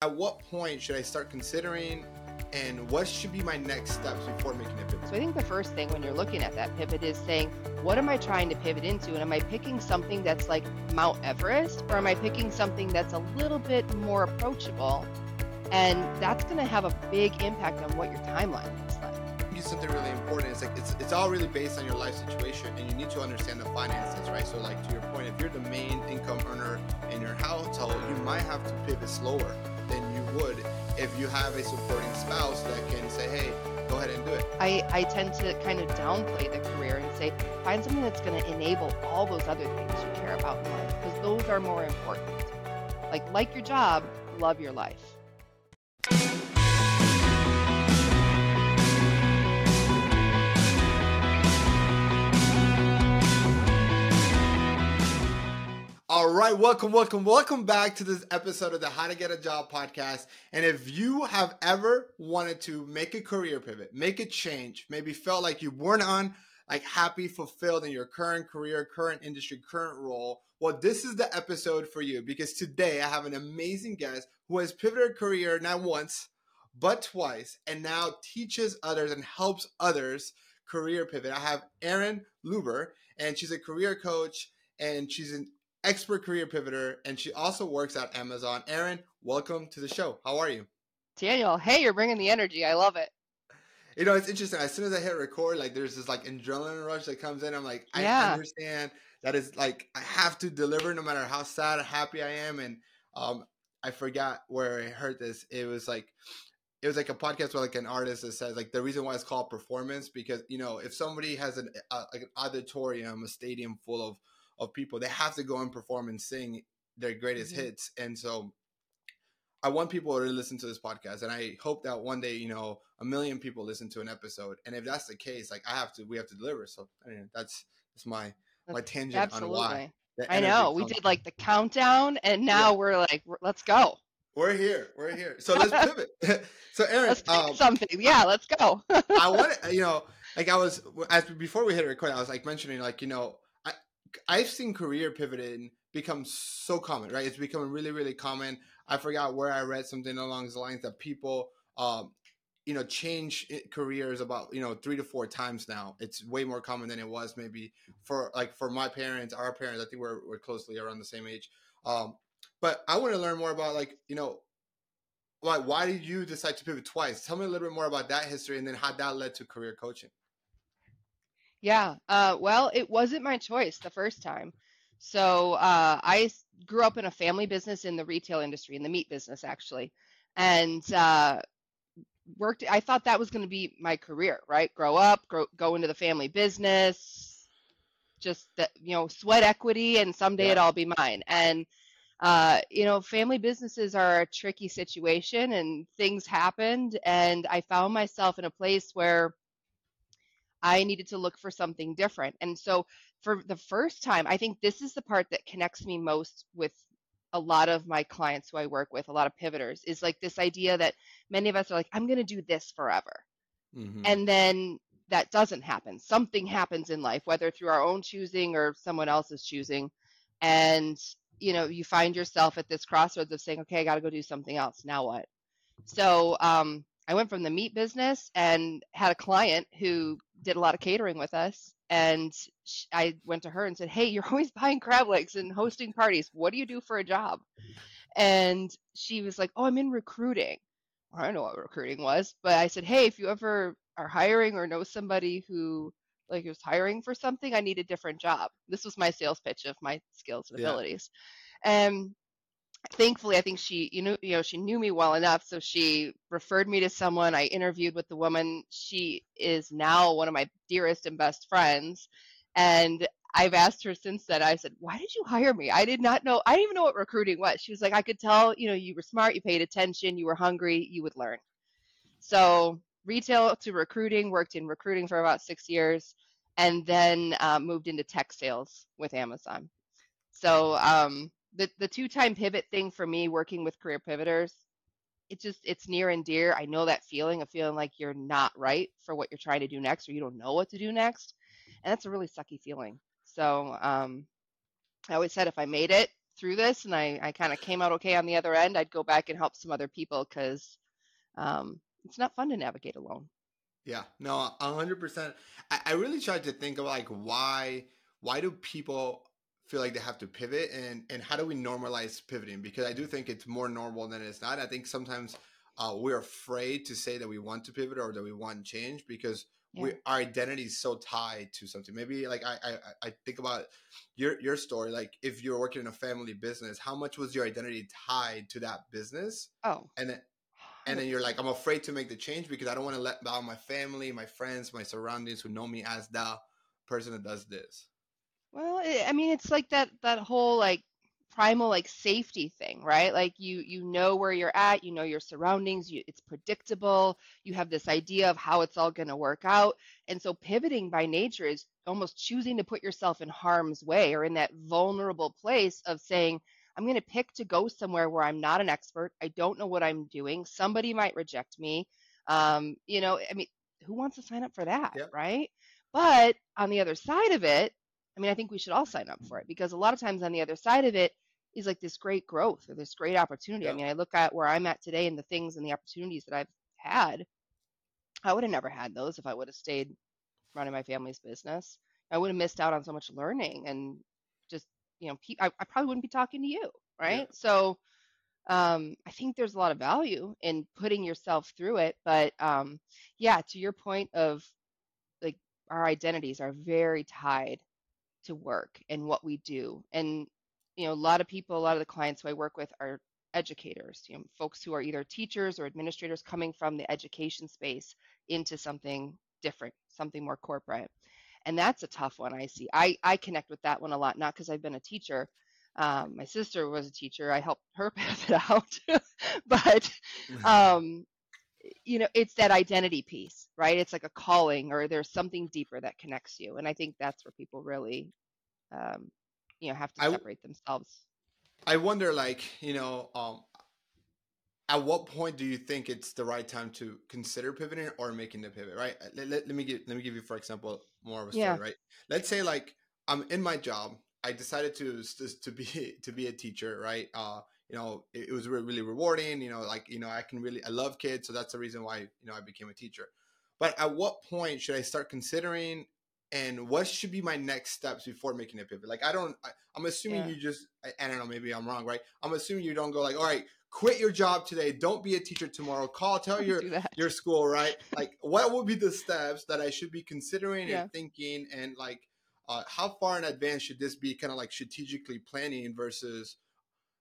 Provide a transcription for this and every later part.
At what point should I start considering and what should be my next steps before making a pivot? So I think the first thing when you're looking at that pivot is saying, what am I trying to pivot into? And am I picking something that's like Mount Everest, or am I picking something that's a little bit more approachable? And that's going to have a big impact on what your timeline looks like. You something really important. It's all really based on your life situation, and you need to understand the finances, right? So like to your point, if you're the main income earner in your household, you might have to pivot slower than you would if you have a supporting spouse that can say, hey, go ahead and do it. I tend to kind of downplay the career and say, find something that's going to enable all those other things you care about in life, because those are more important. Like your job, love your life. All right, welcome back to this episode of the How to Get a Job podcast. And if you have ever wanted to make a career pivot, make a change, maybe felt like you weren't happy, fulfilled in your current career, current industry, current role, well, this is the episode for you, because today I have an amazing guest who has pivoted her career not once, but twice, and now teaches others and helps others career pivot. I have Erin Lewber, and she's a career coach, and she's an expert career pivoter, and she also works at Amazon. Erin, welcome to the show. How are you? Daniel, hey, you're bringing the energy. I love it. You know, it's interesting. As soon as I hit record, there's this adrenaline rush that comes in. I'm like, I understand that is I have to deliver no matter how sad or happy I am. And I forgot where I heard this. It was like a podcast with an artist that says the reason why it's called performance, because if somebody has an auditorium, a stadium full of people, they have to go and perform and sing their greatest hits. And so I want people to listen to this podcast, and I hope that one day, 1 million people listen to an episode. And if that's the case, we have to deliver. So that's my tangent absolutely. On why. I know we did the countdown, and now we're let's go. We're here. So let's pivot. So Erin, let's pick something. Yeah, let's go. I want to, before we hit record, I was mentioning, I've seen career pivoting become so common, right? It's becoming really, really common. I forgot where I read something along the lines that people, change careers about, 3 to 4 times now. It's way more common than it was maybe for my parents, our parents. I think we're closely around the same age. But I want to learn more about why did you decide to pivot twice? Tell me a little bit more about that history, and then how that led to career coaching. Yeah. Well, it wasn't my choice the first time. So I grew up in a family business in the retail industry, in the meat business, actually, and worked. I thought that was going to be my career, right? Grow up, go into the family business, just sweat equity, and someday it'll all be mine. And, family businesses are a tricky situation, and things happened, and I found myself in a place where I needed to look for something different. And so for the first time, I think this is the part that connects me most with a lot of my clients who I work with, a lot of pivoters, is this idea that many of us are I'm going to do this forever. Mm-hmm. And then that doesn't happen. Something happens in life, whether through our own choosing or someone else's choosing. And, you find yourself at this crossroads of saying, okay, I got to go do something else. Now what? So, I went from the meat business and had a client who did a lot of catering with us. And I went to her and said, hey, you're always buying crab legs and hosting parties. What do you do for a job? And she was like, oh, I'm in recruiting. I don't know what recruiting was, but I said, hey, if you ever are hiring or know somebody who was hiring for something, I need a different job. This was my sales pitch of my skills and abilities. And thankfully, I think she, she knew me well enough. So she referred me to someone. I interviewed with the woman. She is now one of my dearest and best friends. And I've asked her since then, I said, why did you hire me? I didn't even know what recruiting was. She was like, I could tell, you were smart, you paid attention, you were hungry, you would learn. So retail to recruiting, worked in recruiting for about 6 years, and then moved into tech sales with Amazon. So, The two-time pivot thing for me, working with career pivoters, it's near and dear. I know that feeling of feeling like you're not right for what you're trying to do next, or you don't know what to do next. And that's a really sucky feeling. So I always said, if I made it, through this and I kind of came out okay on the other end, I'd go back and help some other people because it's not fun to navigate alone. Yeah, no, 100%. I really tried to think of like, why do people feel like they have to pivot, and how do we normalize pivoting? Because I do think it's more normal than it's not. I think sometimes we're afraid to say that we want to pivot or that we want change because our identity is so tied to something. Maybe like I think about your story, like if you're working in a family business, how much was your identity tied to that business? Oh, and then you're like, I'm afraid to make the change because I don't want to let down my family, my friends, my surroundings who know me as the person that does this. Well, I mean, it's like that whole like primal like safety thing, right? Like you know where you're at, you know your surroundings, it's predictable, you have this idea of how it's all going to work out. And so pivoting by nature is almost choosing to put yourself in harm's way or in that vulnerable place of saying, I'm going to pick to go somewhere where I'm not an expert. I don't know what I'm doing. Somebody might reject me. I mean, who wants to sign up for that, right? But on the other side of it, I mean, I think we should all sign up for it because a lot of times on the other side of it is like this great growth or this great opportunity. Yeah. I mean, I look at where I'm at today and the things and the opportunities that I've had. I would have never had those if I would have stayed running my family's business. I would have missed out on so much learning and just, I probably wouldn't be talking to you, right? Yeah. So I think there's a lot of value in putting yourself through it. But to your point of like our identities are very tied to work and what we do. And, a lot of the clients who I work with are educators, folks who are either teachers or administrators coming from the education space into something different, something more corporate. And that's a tough one I see. I connect with that one a lot, not because I've been a teacher. My sister was a teacher. I helped her pass it out. But, it's that identity piece, right? It's like a calling or there's something deeper that connects you. And I think that's where people really, have to separate themselves. I wonder, at what point do you think it's the right time to consider pivoting or making the pivot, right? Let me give you, for example, more of a story, right? Let's say I'm in my job. I decided to be a teacher, right? It was really rewarding. I love kids, so that's the reason why I became a teacher. But at what point should I start considering, and what should be my next steps before making a pivot? I'm assuming you just, I don't know, maybe I'm wrong, right? I'm assuming you don't go all right, quit your job today. Don't be a teacher tomorrow. Tell your school, right? Like, what would be the steps that I should be considering and thinking? And how far in advance should this be kind of like strategically planning versus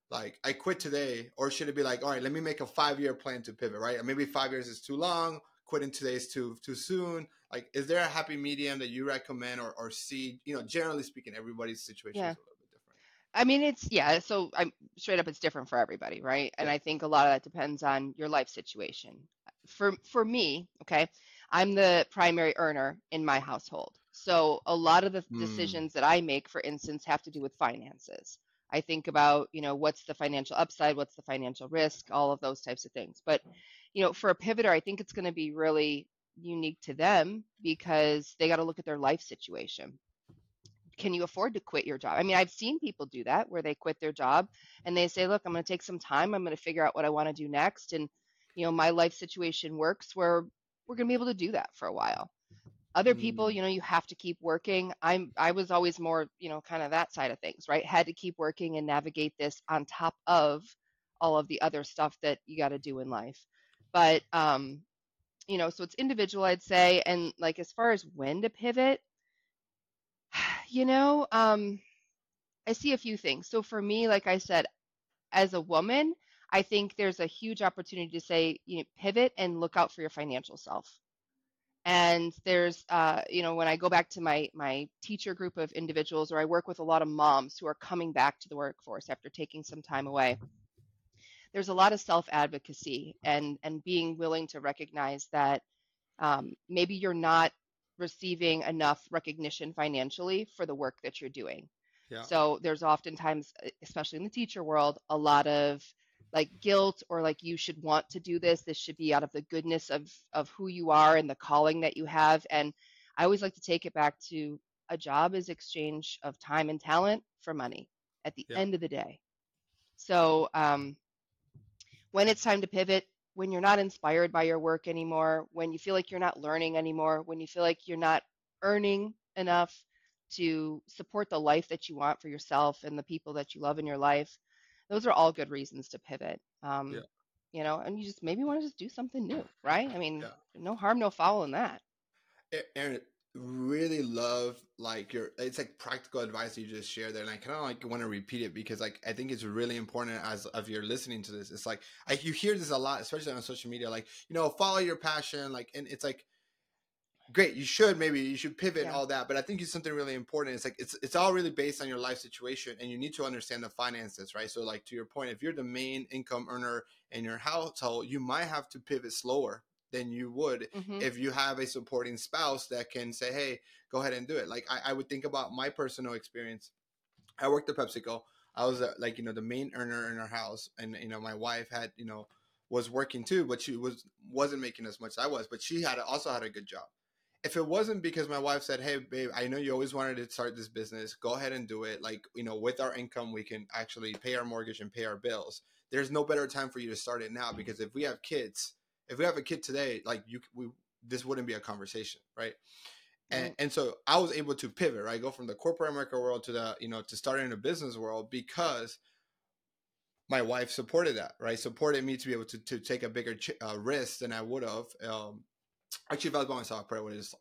I quit today? Or should it be all right, let me make a 5-year plan to pivot, right? Maybe 5 years is too long. Quitting today is too soon. Like, is there a happy medium that you recommend or see? Generally speaking, everybody's situation is a little bit different. I mean, so I'm straight up, it's different for everybody, right? And I think a lot of that depends on your life situation. For me, okay, I'm the primary earner in my household. So a lot of the decisions that I make, for instance, have to do with finances. I think about, what's the financial upside, what's the financial risk, all of those types of things. But, for a pivoter, I think it's going to be really unique to them because they got to look at their life situation. Can you afford to quit your job? I mean, I've seen people do that where they quit their job and they say, look, I'm going to take some time. I'm going to figure out what I want to do next. And, my life situation works where we're going to be able to do that for a while. Other people, you have to keep working. I was always more, kind of that side of things, right? Had to keep working and navigate this on top of all of the other stuff that you got to do in life. But, so it's individual, I'd say. And as far as when to pivot, I see a few things. So for me, like I said, as a woman, I think there's a huge opportunity to say, pivot and look out for your financial self. And there's, when I go back to my teacher group of individuals, or I work with a lot of moms who are coming back to the workforce after taking some time away, there's a lot of self-advocacy and being willing to recognize that maybe you're not receiving enough recognition financially for the work that you're doing. Yeah. So there's oftentimes, especially in the teacher world, a lot of guilt or you should want to do this. This should be out of the goodness of who you are and the calling that you have. And I always like to take it back to a job is exchange of time and talent for money at the end of the day, So when it's time to pivot, when you're not inspired by your work anymore, when you feel like you're not learning anymore, when you feel like you're not earning enough to support the life that you want for yourself and the people that you love in your life, those are all good reasons to pivot. You know, and you just maybe want to just do something new, right? I mean, no harm, no foul in that. Erin, really love like your, it's like practical advice you just shared there. And I kind of like want to repeat it because like, I think it's really important as of you're listening to this. It's like, you hear this a lot, especially on social media, like, you know, follow your passion. Like, and it's like, great, you should pivot and all that. But I think it's something really important. It's like, it's all really based on your life situation and you need to understand the finances, right? So like to your point, if you're the main income earner in your household, you might have to pivot slower than you would if you have a supporting spouse that can say, hey, go ahead and do it. Like I would think about my personal experience. I worked at PepsiCo. I was like, you know, the main earner in our house. And, you know, my wife had, you know, was working too, but she wasn't making as much as I was, but she also had a good job. If it wasn't because my wife said, hey, babe, I know you always wanted to start this business. Go ahead and do it. Like, you know, with our income, we can actually pay our mortgage and pay our bills. There's no better time for you to start it now, because if we have kids, if we have a kid today, like this wouldn't be a conversation, right? And so I was able to pivot, right? Go from the corporate America world to the, you know, to starting a business world, because my wife supported that, right? Supported me to be able to take a bigger risk than I would have. Actually, if I was by myself,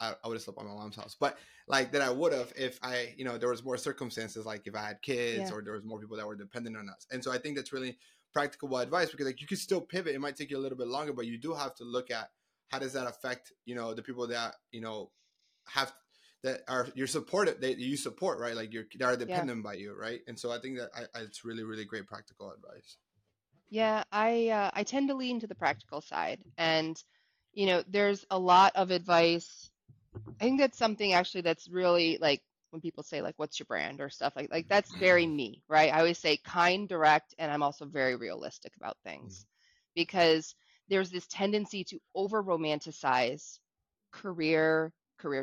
I would have slept on my mom's house. But like that I would have if I, you know, there was more circumstances, like if I had kids or there was more people that were dependent on us. And so I think that's really practical advice, because like you could still pivot. It might take you a little bit longer, but you do have to look at how does that affect, you know, the people that, you know, that you support, right? Like they are dependent by you, right? And so I think that it's really, really great practical advice. Yeah, I tend to lean to the practical side, and you know, there's a lot of advice. I think that's something actually that's really like when people say like, what's your brand or stuff like that's very me, right? I always say kind, direct, and I'm also very realistic about things, because there's this tendency to over romanticize career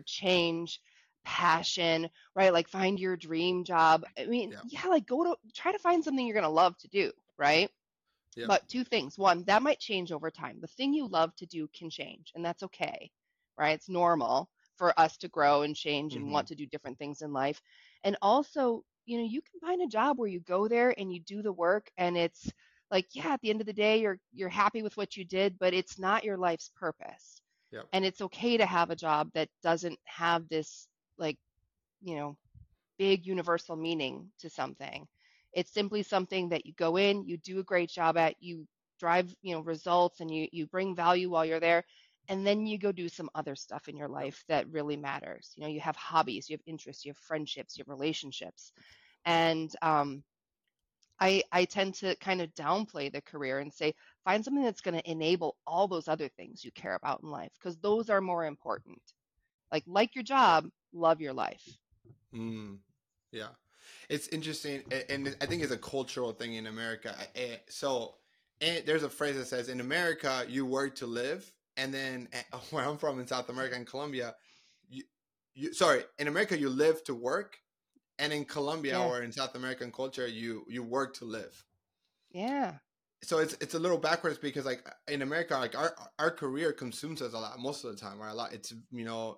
change, passion, right? Like find your dream job. I mean, like try to find something you're going to love to do, right? Yeah. But two things. One, that might change over time. The thing you love to do can change, and that's okay, right? It's normal for us to grow and change and want to do different things in life. And also, you know, you can find a job where you go there and you do the work, and it's like, yeah, at the end of the day, you're happy with what you did, but it's not your life's purpose. Yep. And it's okay to have a job that doesn't have this, like, you know, big universal meaning to something. It's simply something that you go in, you do a great job at, you drive, you know, results, and you bring value while you're there. And then you go do some other stuff in your life that really matters. You know, you have hobbies, you have interests, you have friendships, you have relationships. And I tend to kind of downplay the career and say, find something that's going to enable all those other things you care about in life, because those are more important. Like your job, love your life. Yeah. It's interesting, and I think it's a cultural thing in America. So there's a phrase that says, in America, you work to live. And then where I'm from in South America and Colombia, in America, you live to work. And in Colombia or in South American culture, you work to live. Yeah. So it's a little backwards, because like in America, like our career consumes us a lot most of the time, right? A lot. It's, you know,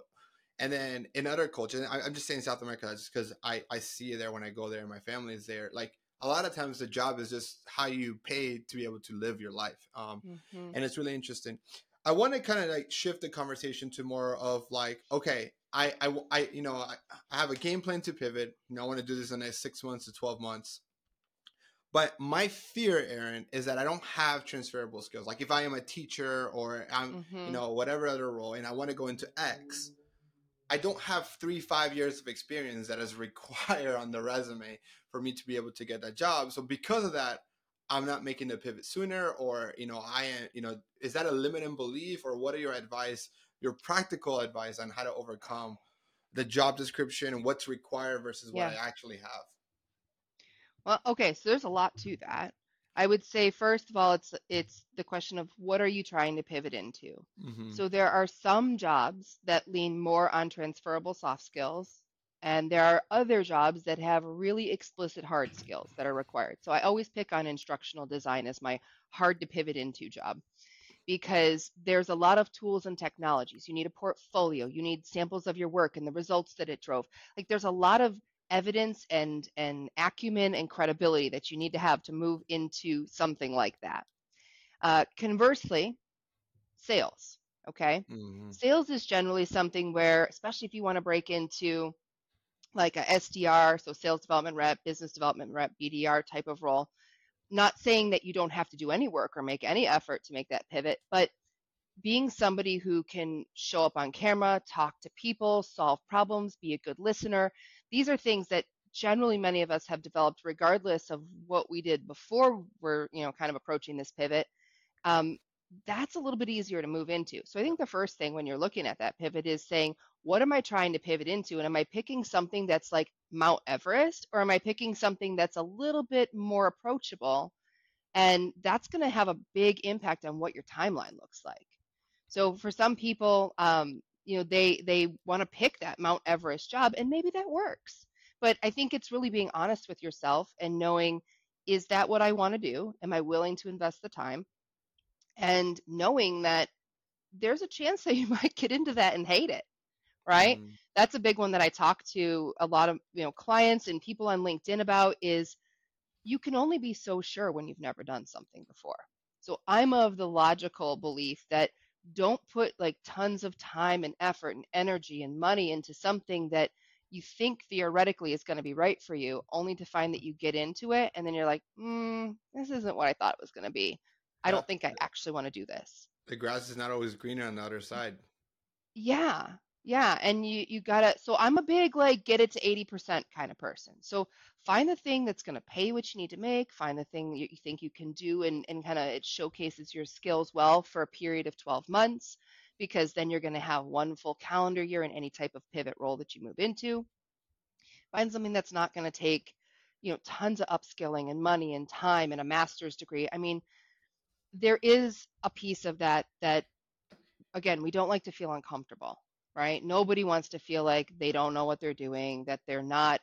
and then in other cultures, I'm just saying South America just because I see it there when I go there and my family is there. Like a lot of times the job is just how you pay to be able to live your life. And it's really interesting. I want to kind of like shift the conversation to more of like, okay, I have a game plan to pivot. You know, I want to do this in the next 6 months to 12 months. But my fear, Erin, is that I don't have transferable skills. Like if I am a teacher or I'm, you know, whatever other role, and I want to go into X, I don't have 3-5 years of experience that is required on the resume for me to be able to get that job. So because of that, I'm not making the pivot sooner, or, you know, I am, you know, is that a limiting belief, or what are your advice, your practical advice on how to overcome the job description and what's required versus what I actually have? Well, okay. So there's a lot to that. I would say, first of all, it's the question of what are you trying to pivot into? So there are some jobs that lean more on transferable soft skills And there are other jobs that have really explicit hard skills that are required. So I always pick on instructional design as my hard to pivot into job, because there's a lot of tools and technologies. You need a portfolio, you need samples of your work and the results that it drove. Like, there's a lot of evidence and acumen and credibility that you need to have to move into something like that. Conversely, sales, okay? Mm-hmm. Sales is generally something where, especially if you want to break into like a SDR, so sales development rep, business development rep, BDR type of role, not saying that you don't have to do any work or make any effort to make that pivot, but being somebody who can show up on camera, talk to people, solve problems, be a good listener. These are things that generally many of us have developed regardless of what we did before we're, kind of approaching this pivot. That's a little bit easier to move into. So I think the first thing when you're looking at that pivot is saying, what am I trying to pivot into? And am I picking something that's like Mount Everest, or am I picking something that's a little bit more approachable? And that's going to have a big impact on what your timeline looks like. So for some people, they want to pick that Mount Everest job, and maybe that works. But I think it's really being honest with yourself and knowing, is that what I want to do? Am I willing to invest the time? And knowing that there's a chance that you might get into that and hate it, right? Mm-hmm. That's a big one that I talk to a lot of clients and people on LinkedIn about, is you can only be so sure when you've never done something before. So I'm of the logical belief that don't put like tons of time and effort and energy and money into something that you think theoretically is going to be right for you, only to find that you get into it and then you're like, this isn't what I thought it was going to be. I don't think I actually want to do this. The grass is not always greener on the other side. Yeah. And you gotta, so I'm a big, get it to 80% kind of person. So find the thing that's going to pay what you need to make, find the thing you think you can do, and kind of it showcases your skills well for a period of 12 months, because then you're going to have one full calendar year in any type of pivot role that you move into. Find something that's not going to take, tons of upskilling and money and time and a master's degree. I mean, there is a piece of that, again, we don't like to feel uncomfortable, right? Nobody wants to feel like they don't know what they're doing, that they're not,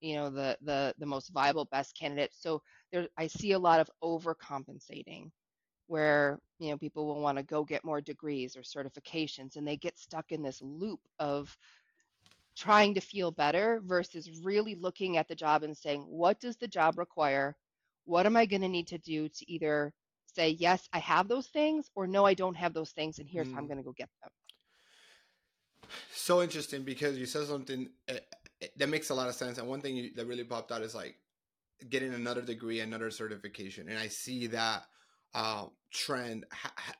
the most viable, best candidate. So there, I see a lot of overcompensating where, people will want to go get more degrees or certifications, and they get stuck in this loop of trying to feel better versus really looking at the job and saying, what does the job require? What am I going to need to do to either say, yes, I have those things, or no, I don't have those things, and here's how I'm going to go get them. So interesting, because you said something that makes a lot of sense. And one thing that really popped out is like getting another degree, another certification. And I see that trend.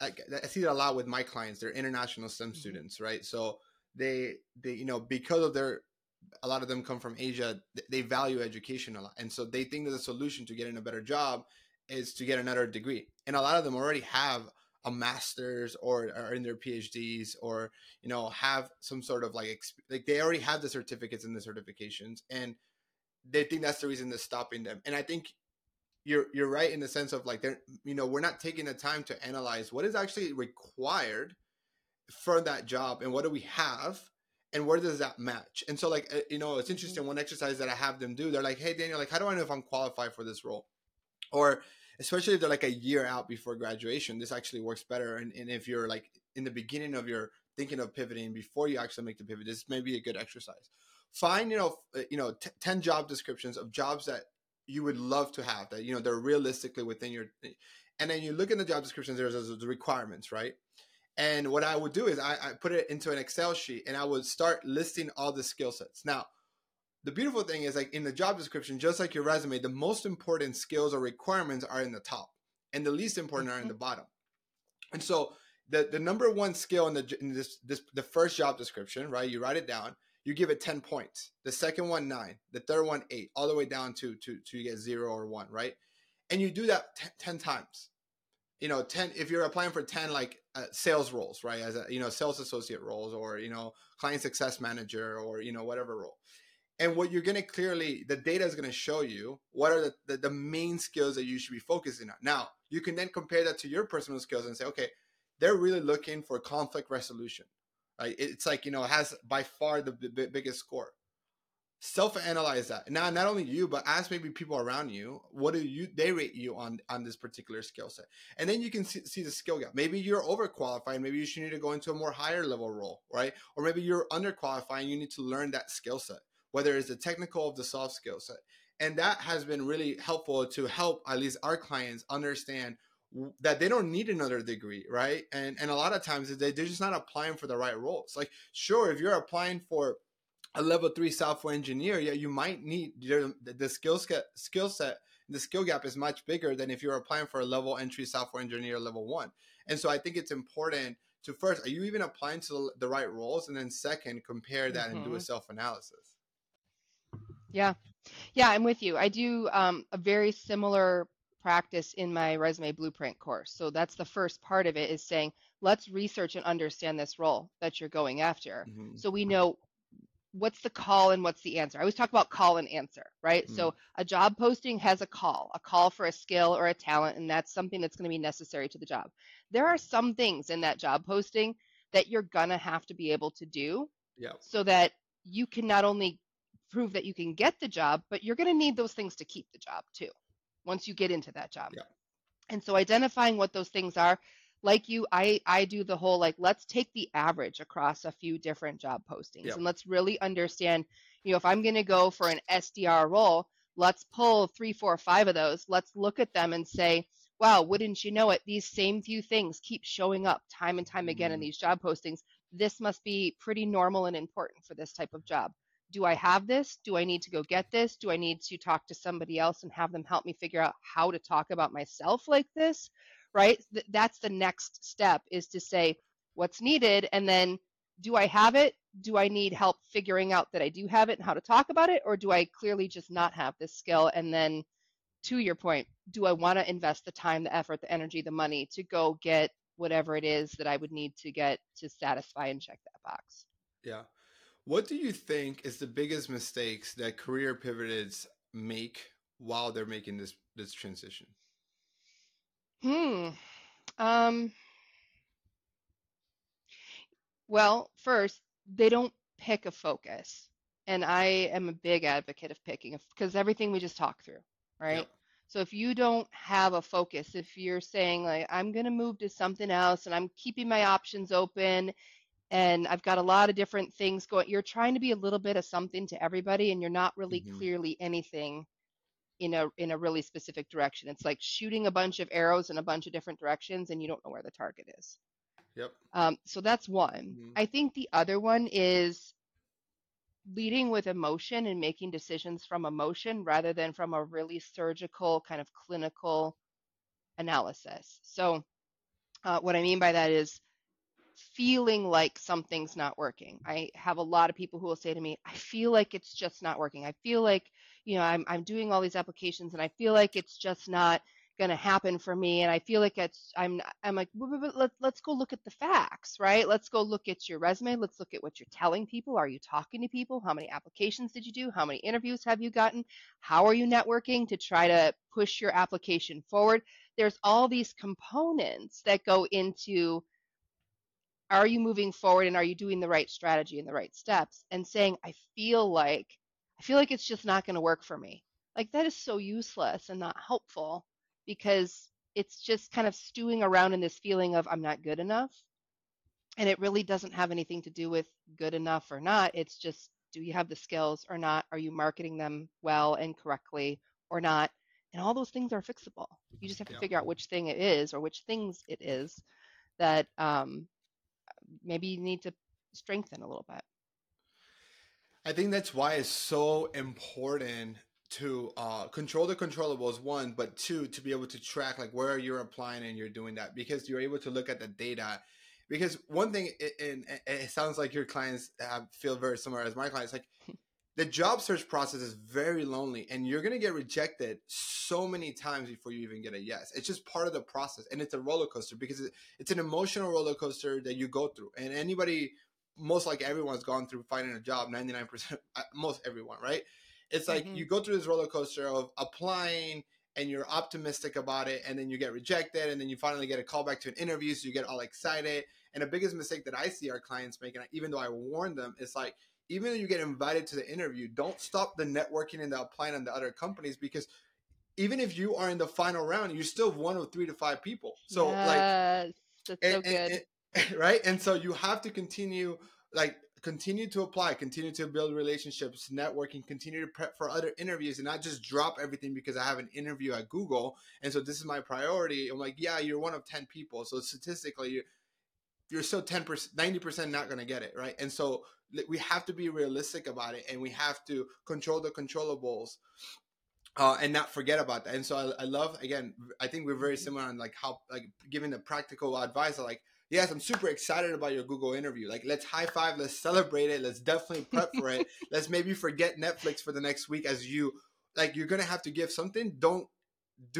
I see that a lot with my clients. They're international STEM mm-hmm. students, right? So they because of a lot of them come from Asia, they value education a lot. And so they think that the solution to getting a better job is to get another degree. And a lot of them already have a master's or are in their PhDs, or, have some sort of they already have the certificates and the certifications, and they think that's the reason that's stopping them. And I think you're right in the sense of we're not taking the time to analyze what is actually required for that job and what do we have and where does that match? And so it's interesting. One exercise that I have them do, they're like, hey Daniel, how do I know if I'm qualified for this role? Or especially if they're a year out before graduation, this actually works better. And if you're in the beginning of your thinking of pivoting, before you actually make the pivot, this may be a good exercise. Find, 10 job descriptions of jobs that you would love to have that, they're realistically within your, and then you look in the job descriptions, there's the requirements, right? And what I would do is I put it into an Excel sheet, and I would start listing all the skill sets. Now, the beautiful thing is in the job description, just like your resume, the most important skills or requirements are in the top, and the least important are in the bottom. And so the number one skill in the first job description, right? You write it down, you give it 10 points, the second one, 9, the third one, 8, all the way down to you get 0 or 1, right? And you do that 10 times, 10, if you're applying for 10, sales roles, right? As a, sales associate roles, or, client success manager, or, whatever role. And what you're going to the data is going to show you what are the main skills that you should be focusing on. Now, you can then compare that to your personal skills and say, okay, they're really looking for conflict resolution, right? It's has by far the biggest score. self-analyze that. Now, not only you, but ask maybe people around you, what do they rate you on this particular skill set? And then you can see the skill gap. Maybe you're overqualified. Maybe you should need to go into a more higher level role, right? Or maybe you're underqualified and you need to learn that skill set, whether it's the technical or the soft skill set. And that has been really helpful to help at least our clients understand that they don't need another degree, right? And a lot of times they're just not applying for the right roles. Like, sure, if you're applying for a level 3 software engineer, yeah, you might need the skill set. The skill gap is much bigger than if you're applying for a level entry software engineer level 1. And so I think it's important to first, are you even applying to the right roles? And then second, compare that and do a self-analysis. Yeah, I'm with you. I do a very similar practice in my resume blueprint course. So that's the first part of it, is saying, let's research and understand this role that you're going after. Mm-hmm. So we know what's the call and what's the answer. I always talk about call and answer, right? Mm-hmm. So a job posting has a call for a skill or a talent, and that's something that's going to be necessary to the job. There are some things in that job posting that you're going to have to be able to do so that you can not only prove that you can get the job, but you're going to need those things to keep the job too, once you get into that job. Yeah. And so identifying what those things are, like you, I do the whole, like, let's take the average across a few different job postings and let's really understand, if I'm going to go for an SDR role, let's pull 3, 4, 5 of those. Let's look at them and say, wow, wouldn't you know it? These same few things keep showing up time and time again in these job postings. This must be pretty normal and important for this type of job. Do I have this? Do I need to go get this? Do I need to talk to somebody else and have them help me figure out how to talk about myself like this, right? That's the next step, is to say what's needed. And then, do I have it? Do I need help figuring out that I do have it and how to talk about it? Or do I clearly just not have this skill? And then, to your point, do I want to invest the time, the effort, the energy, the money to go get whatever it is that I would need to get to satisfy and check that box? Yeah. What do you think is the biggest mistakes that career pivots make while they're making this transition? Well, first, they don't pick a focus. And I am a big advocate of picking, because everything we just talked through, right? Yep. So if you don't have a focus, if you're saying, like, I'm going to move to something else and I'm keeping my options open, and I've got a lot of different things going, you're trying to be a little bit of something to everybody, and you're not really clearly anything in a really specific direction. It's like shooting a bunch of arrows in a bunch of different directions, and you don't know where the target is. Yep. So that's one. I think the other one is leading with emotion and making decisions from emotion rather than from a really surgical kind of clinical analysis. So what I mean by that is feeling like something's not working. I have a lot of people who will say to me, I feel like it's just not working. I feel like, I'm doing all these applications and I feel like it's just not going to happen for me. And I feel like I'm like, let's go look at the facts, right? Let's go look at your resume. Let's look at what you're telling people. Are you talking to people? How many applications did you do? How many interviews have you gotten? How are you networking to try to push your application forward? There's all these components that go into, are you moving forward and are you doing the right strategy and the right steps? And saying, I feel like it's just not going to work for me. Like, that is so useless and not helpful, because it's just kind of stewing around in this feeling of I'm not good enough. And it really doesn't have anything to do with good enough or not. It's just, do you have the skills or not? Are you marketing them well and correctly or not? And all those things are fixable. You just have to figure out which thing it is, or which things it is that, maybe you need to strengthen a little bit. I think that's why it's so important to control the controllables, one, but two, to be able to track, like, where you're applying and you're doing that, because you're able to look at the data. Because one thing, and it sounds like your clients feel very similar as my clients, like, the job search process is very lonely, and you're going to get rejected so many times before you even get a yes. It's just part of the process, and it's a roller coaster, because it's an emotional roller coaster that you go through. And anybody, most like everyone's gone through finding a job, 99%, most everyone, right? It's like you go through this roller coaster of applying, and you're optimistic about it, and then you get rejected, and then you finally get a call back to an interview, so you get all excited. And the biggest mistake that I see our clients making, even though I warn them, is like, even if you get invited to the interview, don't stop the networking and the applying on the other companies, because even if you are in the final round, you're still one of 3 to 5 people. So yes, like, that's so good. Right. And so you have to continue, like, continue to apply, continue to build relationships, networking, continue to prep for other interviews, and not just drop everything because I have an interview at Google. And so this is my priority. I'm like, yeah, you're one of 10 people. So statistically, you're still 10%, 90% not going to get it. Right. And so we have to be realistic about it, and we have to control the controllables and not forget about that. And so I love, again, I think we're very similar on like how, like, giving the practical advice, like, yes, I'm super excited about your Google interview. Like, let's high five. Let's celebrate it. Let's definitely prep for it. Let's maybe forget Netflix for the next week, as you, like, you're going to have to give something. Do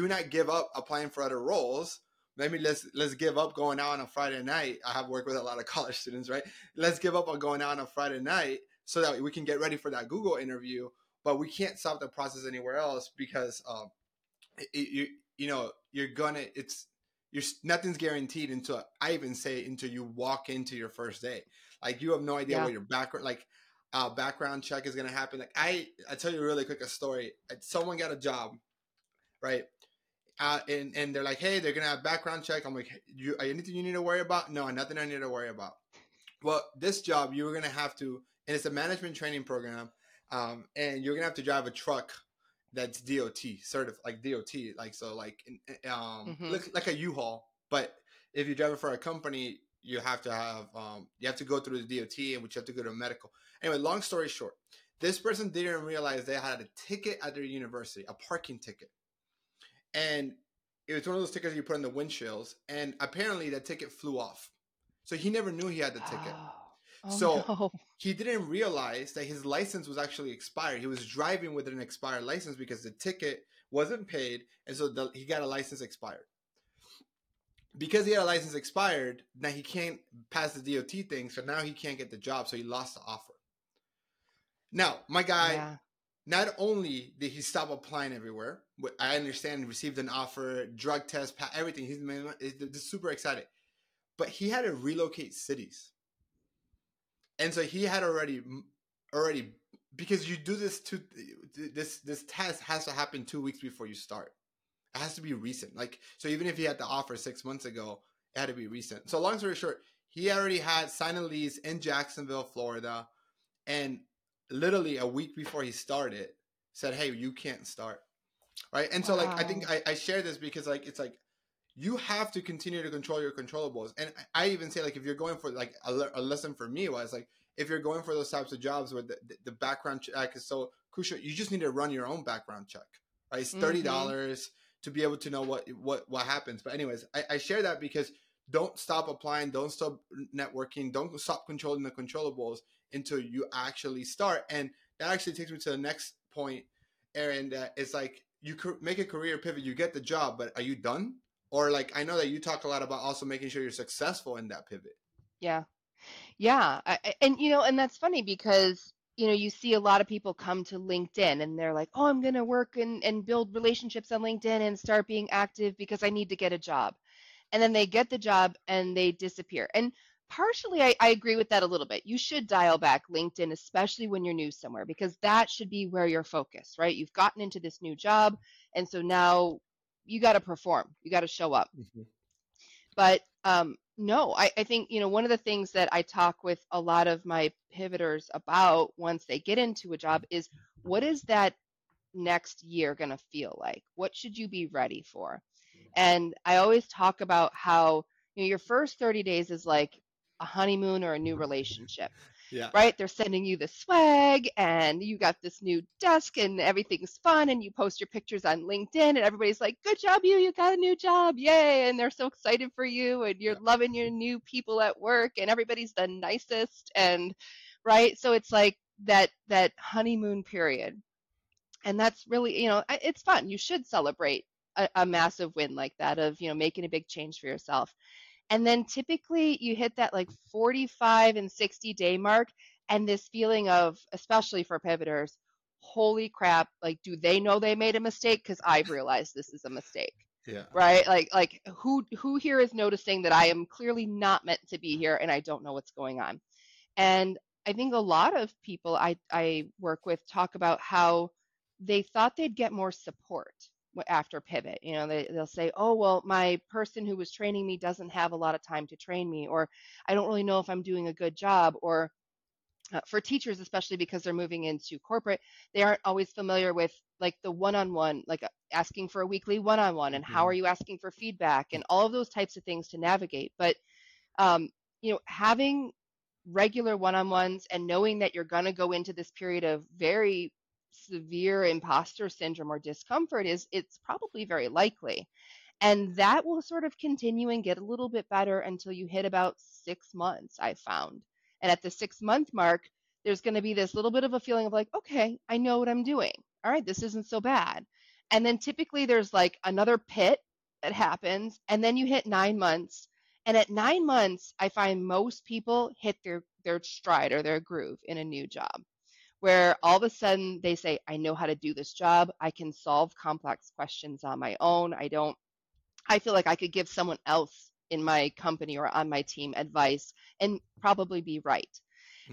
not give up applying for other roles. Maybe let's give up going out on a Friday night. I have worked with a lot of college students, right? Let's give up on going out on a Friday night so that we can get ready for that Google interview, but we can't stop the process anywhere else, because nothing's guaranteed until until you walk into your first day. Like, you have no idea what your background, like, background check is going to happen. Like, I tell you really quick a story. Someone got a job, right? And they're like, hey, they're going to have background check. I'm like, anything you need to worry about? No, nothing I need to worry about. Well, this job, you were going to have to, and it's a management training program. And you're going to have to drive a truck that's DOT certified, like DOT, like, so like, like a U-Haul. But if you drive it for a company, you have to have, you have to go through the DOT, and which you have to go to medical. Anyway, long story short, this person didn't realize they had a ticket at their university, a parking ticket. And it was one of those tickets you put on the windshields, and apparently that ticket flew off. So he never knew he had the ticket. He didn't realize that his license was actually expired. He was driving with an expired license because the ticket wasn't paid. And so he got a license expired. Because he had a license expired, now he can't pass the DOT thing. So now he can't get the job. So he lost the offer. Now, my guy, not only did he stop applying everywhere, but I understand he received an offer, drug test, everything. He's super excited. But he had to relocate cities. And so he had already, because you do this this test has to happen 2 weeks before you start. It has to be recent. Like, so even if he had the offer 6 months ago, it had to be recent. So long story short, he already had signed a lease in Jacksonville, Florida. And literally a week before he started, said, hey, you can't start. Right. And so like, I think I share this because like, it's like, you have to continue to control your controllables. And I even say, like, if you're going for like a lesson for me was like, if you're going for those types of jobs where the background check is so crucial, you just need to run your own background check, right? It's $30 to be able to know what happens. But anyways, I share that because don't stop applying. Don't stop networking. Don't stop controlling the controllables until you actually start. And that actually takes me to the next point, Erin, that it's like, you make a career pivot, you get the job, but are you done? Or like, I know that you talk a lot about also making sure you're successful in that pivot. Yeah. And that's funny because, you know, you see a lot of people come to LinkedIn and they're like, oh, I'm going to work and build relationships on LinkedIn and start being active because I need to get a job. And then they get the job and they disappear. And partially, I agree with that a little bit. You should dial back LinkedIn, especially when you're new somewhere, because that should be where you're focused, right? You've gotten into this new job. And so now, you got to perform, you got to show up. But I think, you know, one of the things that I talk with a lot of my pivoters about once they get into a job is, what is that next year going to feel like? What should you be ready for? And I always talk about how, you know, your first 30 days is like a honeymoon or a new relationship. Yeah. Right? They're sending you the swag and you got this new desk and everything's fun and you post your pictures on LinkedIn and everybody's like, good job, you got a new job. Yay. And they're so excited for you and you're loving your new people at work and everybody's the nicest. And right. So it's like that honeymoon period. And that's really, you know, it's fun. You should celebrate a massive win like that of, you know, making a big change for yourself. And then typically you hit that like 45 and 60 day mark and this feeling of, especially for pivoters, holy crap, like, do they know they made a mistake? Because I've realized this is a mistake, right? Like who here is noticing that I am clearly not meant to be here and I don't know what's going on? And I think a lot of people I work with talk about how they thought they'd get more support after pivot. You know, they'll say, oh, well, my person who was training me doesn't have a lot of time to train me, or I don't really know if I'm doing a good job, or for teachers, especially because they're moving into corporate, they aren't always familiar with like the one-on-one, like asking for a weekly one-on-one and how are you asking for feedback and all of those types of things to navigate. But, you know, having regular one-on-ones and knowing that you're going to go into this period of very severe imposter syndrome or discomfort it's probably very likely. And that will sort of continue and get a little bit better until you hit about 6 months, I found. And at the 6-month mark, there's going to be this little bit of a feeling of like, okay, I know what I'm doing. All right, this isn't so bad. And then typically there's like another pit that happens. And then you hit 9 months. And at 9 months, I find most people hit their stride or their groove in a new job, where all of a sudden they say, I know how to do this job. I can solve complex questions on my own. I feel like I could give someone else in my company or on my team advice and probably be right.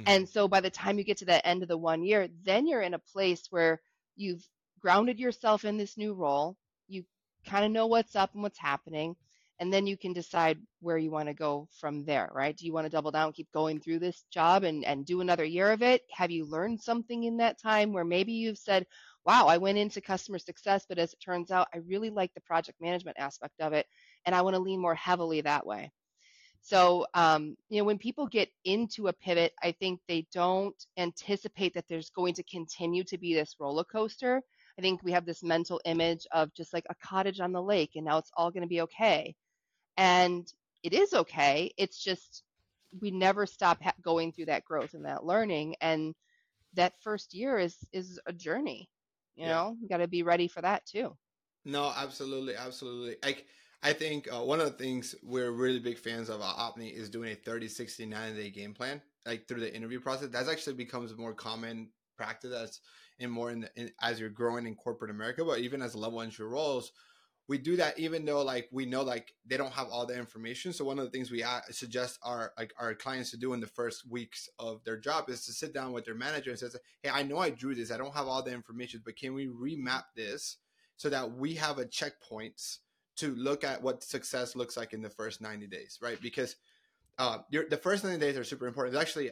And so by the time you get to the end of the 1 year, then you're in a place where you've grounded yourself in this new role. You kind of know what's up and what's happening. And then you can decide where you want to go from there, right? Do you want to double down, keep going through this job and do another year of it? Have you learned something in that time where maybe you've said, wow, I went into customer success, but as it turns out, I really like the project management aspect of it, and I want to lean more heavily that way. So, you know, when people get into a pivot, I think they don't anticipate that there's going to continue to be this roller coaster. I think we have this mental image of just like a cottage on the lake, and now it's all going to be okay. And it is okay. It's just we never stop going through that growth and that learning. And that first year is a journey. You know, you got to be ready for that too. No, absolutely. Absolutely. I think one of the things we're really big fans of at Opni is doing a 30, 60, 90-day game plan, like through the interview process. That actually becomes more common practice as you're growing in corporate America, but even as level entry roles. We do that even though like we know like they don't have all the information. So one of the things we suggest our clients to do in the first weeks of their job is to sit down with their manager and says, hey, I know I drew this. I don't have all the information, but can we remap this so that we have a checkpoints to look at what success looks like in the first 90 days, right? Because the first 90 days are super important. It's actually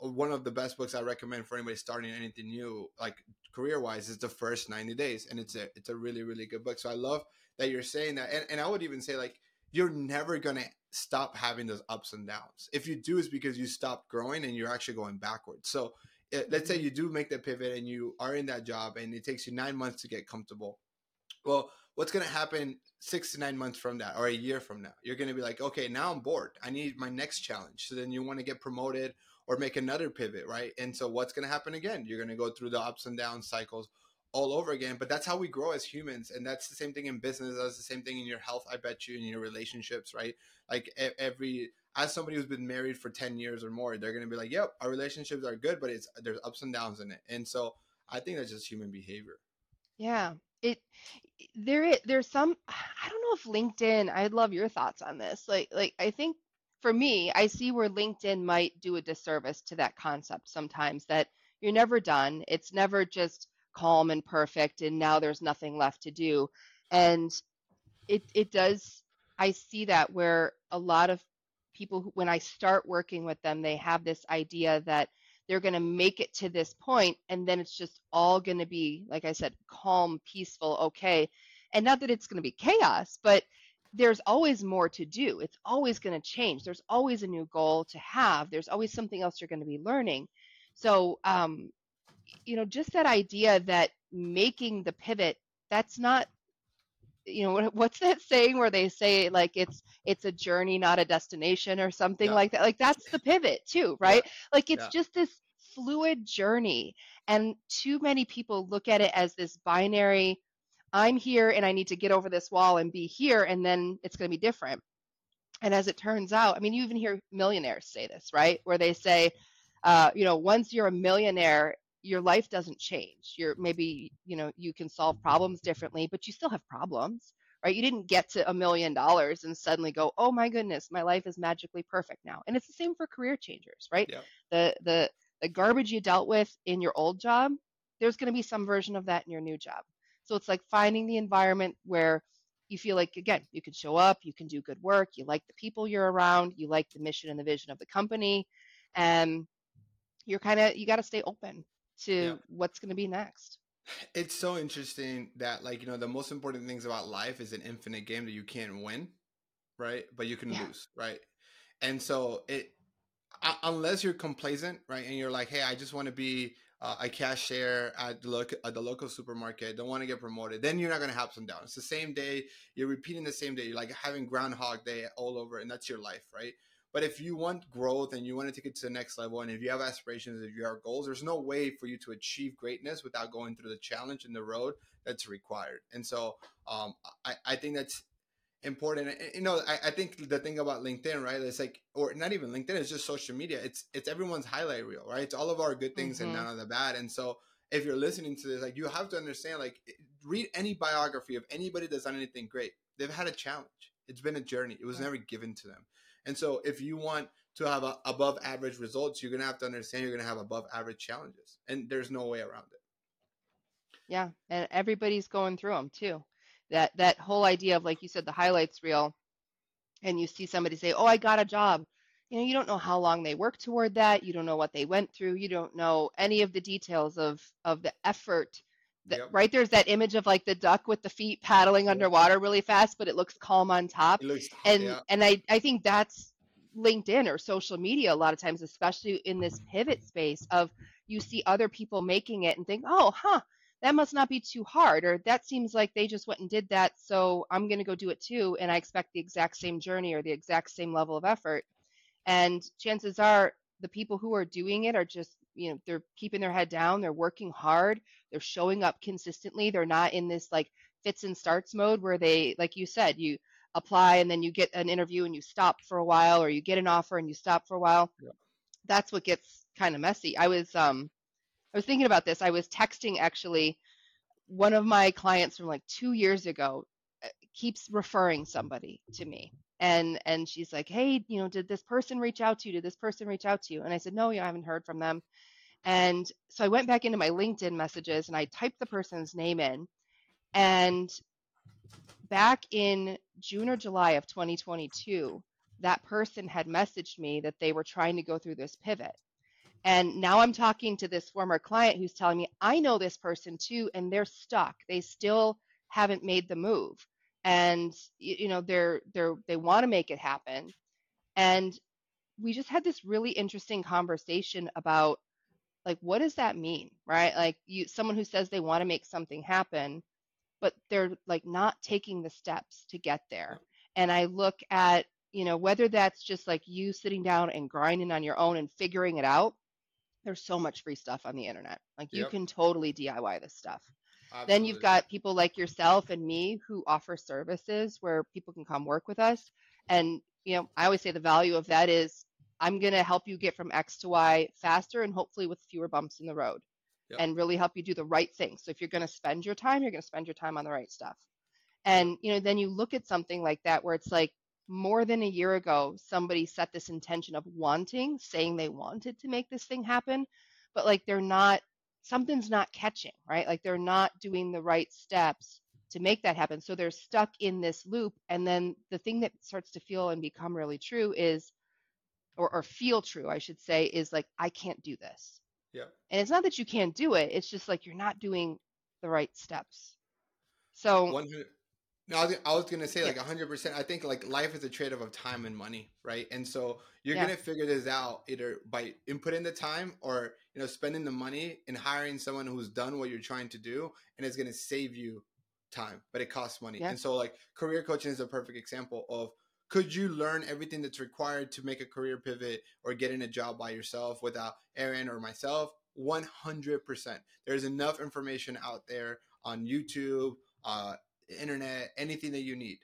one of the best books I recommend for anybody starting anything new, like career-wise, is The First 90 Days. And it's a really, really good book. So I love that you're saying that. And I would even say, like, you're never going to stop having those ups and downs. If you do, it's because you stopped growing and you're actually going backwards. So let's say you do make that pivot and you are in that job and it takes you 9 months to get comfortable. Well, what's going to happen 6 to 9 months from that or a year from now? You're going to be like, okay, now I'm bored. I need my next challenge. So then you want to get promoted or make another pivot, right? And so what's going to happen again? You're going to go through the ups and down cycles all over again. But that's how we grow as humans. And that's the same thing in business. That's the same thing in your health, I bet you, in your relationships, right? Like as somebody who's been married for 10 years or more, they're going to be like, yep, our relationships are good, but there's ups and downs in it. And so I think that's just human behavior. Yeah. There's some, I don't know if LinkedIn, I'd love your thoughts on this. Like I think, for me, I see where LinkedIn might do a disservice to that concept sometimes, that you're never done. It's never just calm and perfect, and now there's nothing left to do. And it does, I see that where a lot of people, when I start working with them, they have this idea that they're going to make it to this point, and then it's just all going to be, like I said, calm, peaceful, okay. And not that it's going to be chaos, but there's always more to do. It's always going to change. There's always a new goal to have. There's always something else you're going to be learning. So, you know, just that idea that making the pivot, that's not, you know, what's that saying where they say like, it's a journey, not a destination or something like that. Like that's the pivot too, right? Yeah. Like it's just this fluid journey. And too many people look at it as this binary, I'm here and I need to get over this wall and be here, and then it's going to be different. And as it turns out, I mean, you even hear millionaires say this, right? Where they say, you know, once you're a millionaire, your life doesn't change. Maybe, you know, you can solve problems differently, but you still have problems, right? You didn't get to $1 million and suddenly go, oh my goodness, my life is magically perfect now. And it's the same for career changers, right? Yeah. The garbage you dealt with in your old job, there's going to be some version of that in your new job. So it's like finding the environment where you feel like, again, you can show up, you can do good work, you like the people you're around, you like the mission and the vision of the company, and you got to stay open to what's going to be next. It's so interesting that, like, the most important things about life is an infinite game that you can't win, right? But you can lose, right? And so unless you're complacent, right? And you're like, hey, I just want to be a cashier at the local supermarket, don't want to get promoted, then you're not going to have some down. It's the same day. You're repeating the same day. You're like having Groundhog Day all over, and that's your life, right? But if you want growth and you want to take it to the next level, and if you have aspirations, if you have goals, there's no way for you to achieve greatness without going through the challenge and the road that's required. And so I think that's important. And, I think the thing about LinkedIn, right? It's like, or not even LinkedIn, it's just social media. It's everyone's highlight reel, right? It's all of our good things and none of the bad. And so if you're listening to this, like, you have to understand, like, read any biography of anybody that's done anything great. They've had a challenge. It's been a journey. It was never given to them. And so if you want to have above average results, you're going to have to understand you're going to have above average challenges, and there's no way around it. Yeah. And everybody's going through them too. That whole idea of, like you said, the highlights reel, and you see somebody say, oh, I got a job. You don't know how long they worked toward that. You don't know what they went through. You don't know any of the details of the effort. Right, there's that image of, like, the duck with the feet paddling underwater really fast, but it looks calm on top. And I think that's LinkedIn or social media a lot of times, especially in this pivot space of, you see other people making it and think, oh, that must not be too hard, or that seems like they just went and did that, so I'm going to go do it too, and I expect the exact same journey or the exact same level of effort. And chances are the people who are doing it are just, they're keeping their head down, they're working hard, they're showing up consistently, they're not in this, like, fits and starts mode where they, like you said, you apply and then you get an interview and you stop for a while, or you get an offer and you stop for a while. Yeah. That's what gets kind of messy. I was thinking about this. I was texting, actually, one of my clients from, like, 2 years ago keeps referring somebody to me. And she's like, hey, did this person reach out to you? Did this person reach out to you? And I said, no, I haven't heard from them. And so I went back into my LinkedIn messages and I typed the person's name in. And back in June or July of 2022, that person had messaged me that they were trying to go through this pivot. And now I'm talking to this former client who's telling me, I know this person too, and they're stuck. They still haven't made the move. And, they want to make it happen. And we just had this really interesting conversation about, like, what does that mean, right? Like, someone who says they want to make something happen, but they're, like, not taking the steps to get there. And I look at, whether that's just, like, you sitting down and grinding on your own and figuring it out. There's so much free stuff on the internet. Like, you can totally DIY this stuff. Absolutely. Then you've got people like yourself and me who offer services where people can come work with us. And, I always say the value of that is, I'm going to help you get from X to Y faster and hopefully with fewer bumps in the road and really help you do the right thing. So if you're going to spend your time, you're going to spend your time on the right stuff. And, then you look at something like that where it's like, more than a year ago, somebody set this intention of saying they wanted to make this thing happen, but, like, something's not catching, right? Like, they're not doing the right steps to make that happen. So they're stuck in this loop. And then the thing that starts to feel and become really true is, or feel true, I should say, is, like, I can't do this. Yeah. And it's not that you can't do it. It's just, like, you're not doing the right steps. So 100. No, I was going to say, like, 100%. I think, like, life is a trade-off of time and money, right? And so you're going to figure this out either by inputting the time or, spending the money and hiring someone who's done what you're trying to do, and it's going to save you time, but it costs money. Yeah. And so, like, career coaching is a perfect example of, could you learn everything that's required to make a career pivot or get in a job by yourself without Erin or myself? 100%. There's enough information out there on YouTube, internet, anything that you need.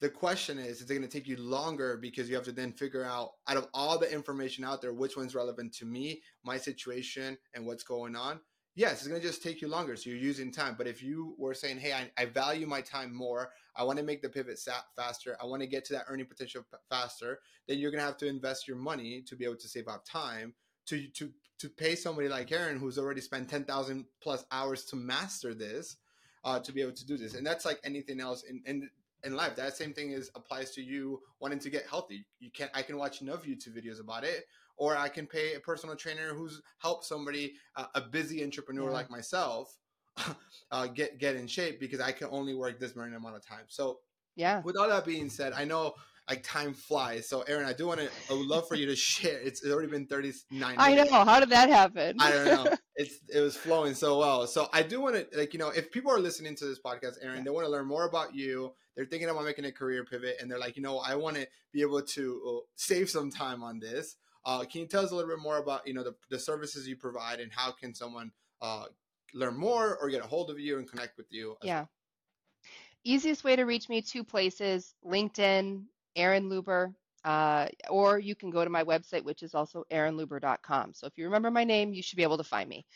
The question is it going to take you longer because you have to then figure out of all the information out there, which one's relevant to me, my situation, and what's going on? Yes, it's going to just take you longer. So you're using time. But if you were saying, hey, I value my time more, I want to make the pivot faster. I want to get to that earning potential faster. Then you're going to have to invest your money to be able to save out time to pay somebody like Erin, who's already spent 10,000 plus hours to master this, to be able to do this. And that's like anything else in life. That same thing applies to you wanting to get healthy. I can watch enough YouTube videos about it, or I can pay a personal trainer who's helped somebody, a busy entrepreneur like myself, get in shape, because I can only work this certain amount of time. So yeah. With all that being said, I know like time flies. So Erin, I would love for you to share. It's already been 39 minutes. I know. How did that happen? I don't know. It was flowing so well. So I do want to, if people are listening to this podcast, Erin, they want to learn more about you. They're thinking about making a career pivot, and they're like, I want to be able to save some time on this. Can you tell us a little bit more about, the services you provide, and how can someone learn more or get a hold of you and connect with you? Yeah. Easiest way to reach me, two places: LinkedIn, Erin Lewber, or you can go to my website, which is also erinlewber.com. So if you remember my name, you should be able to find me.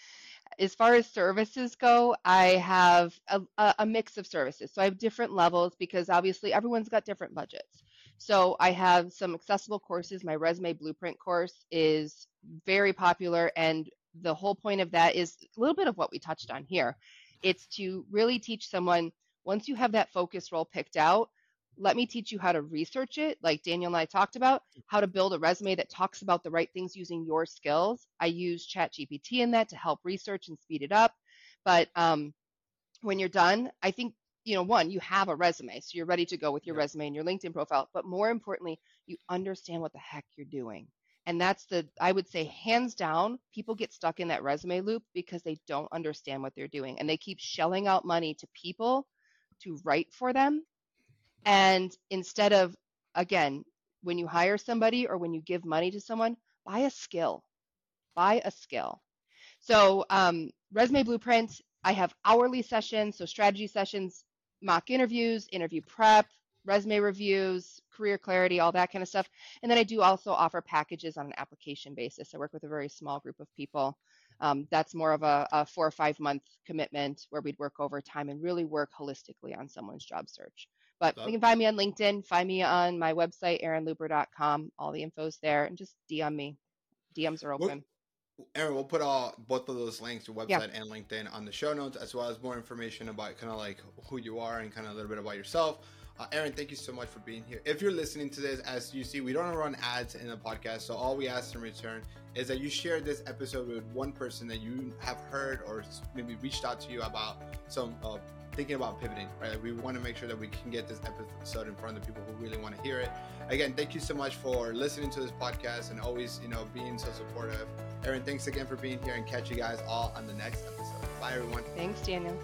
As far as services go, I have a mix of services. So I have different levels, because obviously everyone's got different budgets. So I have some accessible courses. My Resume Blueprint course is very popular, and the whole point of that is a little bit of what we touched on here. It's to really teach someone, once you have that focus role picked out, let me teach you how to research it, like Daniel and I talked about, how to build a resume that talks about the right things using your skills. I use ChatGPT in that to help research and speed it up. But when you're done, I think, one, you have a resume, so you're ready to go with your resume and your LinkedIn profile. But more importantly, you understand what the heck you're doing. And that's I would say, hands down, people get stuck in that resume loop because they don't understand what they're doing. And they keep shelling out money to people to write for them. And instead of, again, when you hire somebody or when you give money to someone, buy a skill. So Resume Blueprint, I have hourly sessions, so strategy sessions, mock interviews, interview prep, resume reviews, career clarity, all that kind of stuff. And then I do also offer packages on an application basis. I work with a very small group of people. That's more of a 4 or 5 month commitment where we'd work overtime and really work holistically on someone's job search. But you can find me on LinkedIn, find me on my website, erinlewber.com. All the info's there, and just DM me. DMs are open. Erin, we'll put both of those links, your website and LinkedIn, on the show notes, as well as more information about kind of like who you are and kind of a little bit about yourself. Erin, thank you so much for being here. If you're listening to this, as you see, we don't run ads in the podcast. So all we ask in return is that you share this episode with one person that you have heard or maybe reached out to you about some thinking about pivoting, right? We want to make sure that we can get this episode in front of the people who really want to hear it. Again, thank you so much for listening to this podcast and always, being so supportive. Erin, thanks again for being here, and catch you guys all on the next episode. Bye, everyone. Thanks, Daniel.